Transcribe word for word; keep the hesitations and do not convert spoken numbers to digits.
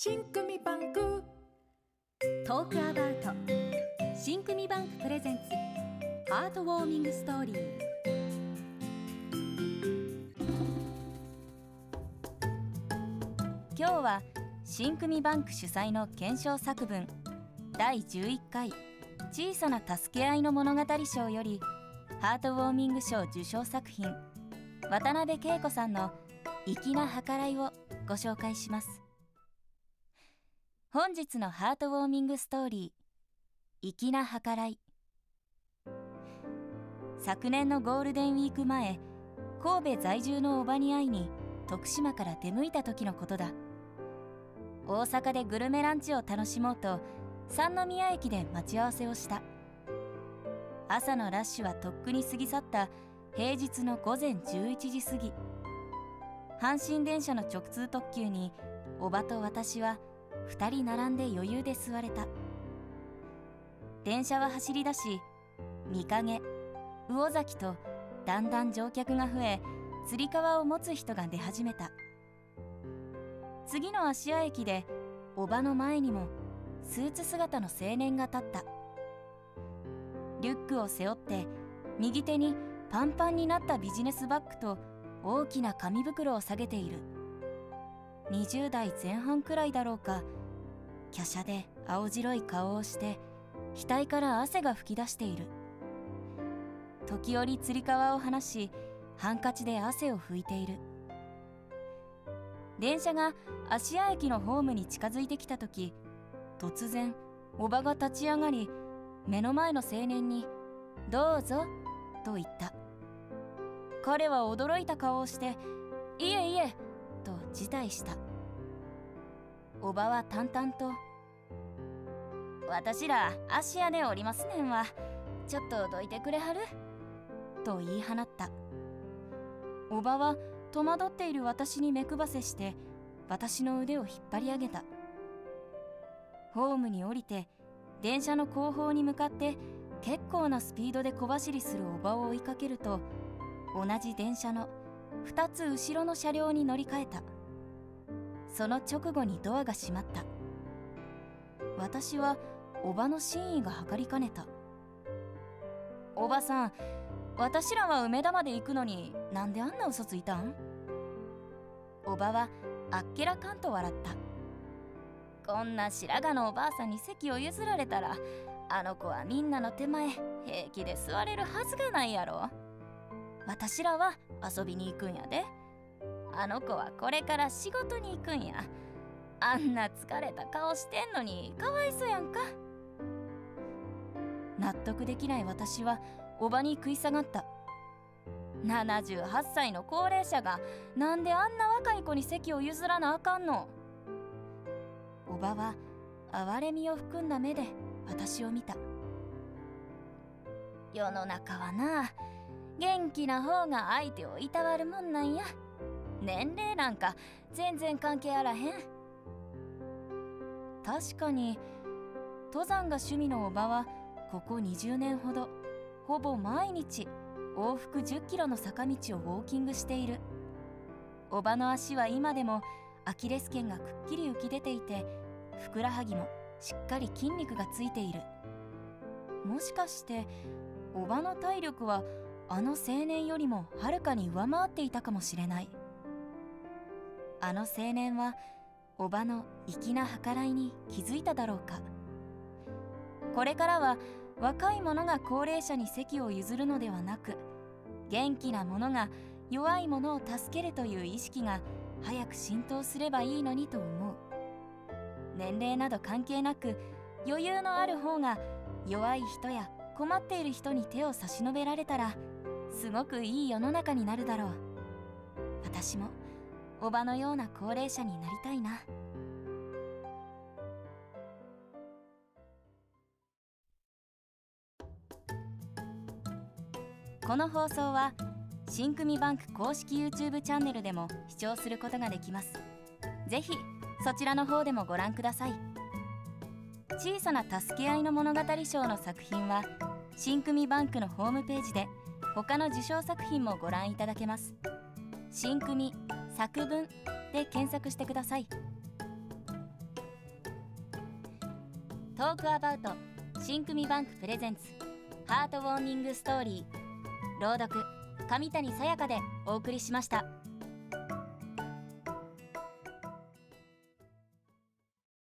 新組バンクトークアバウト、新組バンクプレゼンツハートウォーミングストーリー。今日は新組バンク主催の顕彰作文だいじゅういっかい小さな助け合いの物語賞よりハートウォーミング賞受賞作品、渡辺恵子さんの粋な計らいをご紹介します。本日のハートウォーミングストーリー、粋な計らい。昨年のゴールデンウィーク前、神戸在住のおばに会いに徳島から出向いた時のことだ。大阪でグルメランチを楽しもうと三宮駅で待ち合わせをした。朝のラッシュはとっくに過ぎ去った平日のごぜんじゅういちじ過ぎ、阪神電車の直通特急におばと私はふたり並んで余裕で座れた。電車は走り出し、御影、魚崎とだんだん乗客が増え、つり革を持つ人が出始めた。次の芦屋駅でおばの前にもスーツ姿の青年が立った。リュックを背負って右手にパンパンになったビジネスバッグと大きな紙袋を下げている。にじゅうだいぜんはんくらいだろうか。華奢で青白い顔をして額から汗が噴き出している。時折つり革を離し、ハンカチで汗を拭いている。電車が芦屋駅のホームに近づいてきた時、突然おばが立ち上がり、目の前の青年に「どうぞ」と言った。彼は驚いた顔をして「いえいえ」と辞退した。おばは淡々と「私ら芦屋でおりますねんわ、ちょっとどいてくれはる?」と言い放った。おばは戸惑っている私に目くばせして、私の腕を引っ張り上げた。ホームに降りて電車の後方に向かって結構なスピードで小走りするおばを追いかけると、同じ電車のふたつ後ろの車両に乗り換えた。その直後にドアが閉まった。私はおばの真意が測りかねた。おばさん、私らは梅田まで行くのになんであんな嘘ついたん?おばはあっけらかんと笑った。こんな白髪のおばあさんに席を譲られたら、あの子はみんなの手前平気で座れるはずがないやろ。私らは遊びに行くんやで、あの子はこれから仕事に行くんや。あんな疲れた顔してんのにかわいそうやんか。納得できない私はおばに食い下がった。ななじゅうはっさいの高齢者がなんであんな若い子に席を譲らなあかんの。おばは哀れみを含んだ目で私を見た。世の中はな、元気な方が相手をいたわるもんなんや。年齢なんか全然関係あらへん。確かに登山が趣味のおばはここにじゅうねんほどほぼ毎日往復じゅっキロの坂道をウォーキングしている。おばの足は今でもアキレス腱がくっきり浮き出ていて、ふくらはぎもしっかり筋肉がついている。もしかしておばの体力はあの青年よりもはるかに上回っていたかもしれない。あの青年はおばの粋な計らいに気づいただろうか。これからは若い者が高齢者に席を譲るのではなく、元気な者が弱い者を助けるという意識が早く浸透すればいいのにと思う。年齢など関係なく、余裕のある方が弱い人や困っている人に手を差し伸べられたら、すごくいい世の中になるだろう。私もおばのような高齢者になりたいな。この放送は新組バンク公式 ユーチューブ チャンネルでも視聴することができます。ぜひそちらの方でもご覧ください。小さな助け合いの物語賞の作品は新組バンクのホームページで他の受賞作品もご覧いただけます。新組作文で検索してください。トークアバウト新組バンクプレゼンツハートウォーミングストーリー、朗読上谷さやかでお送りしました。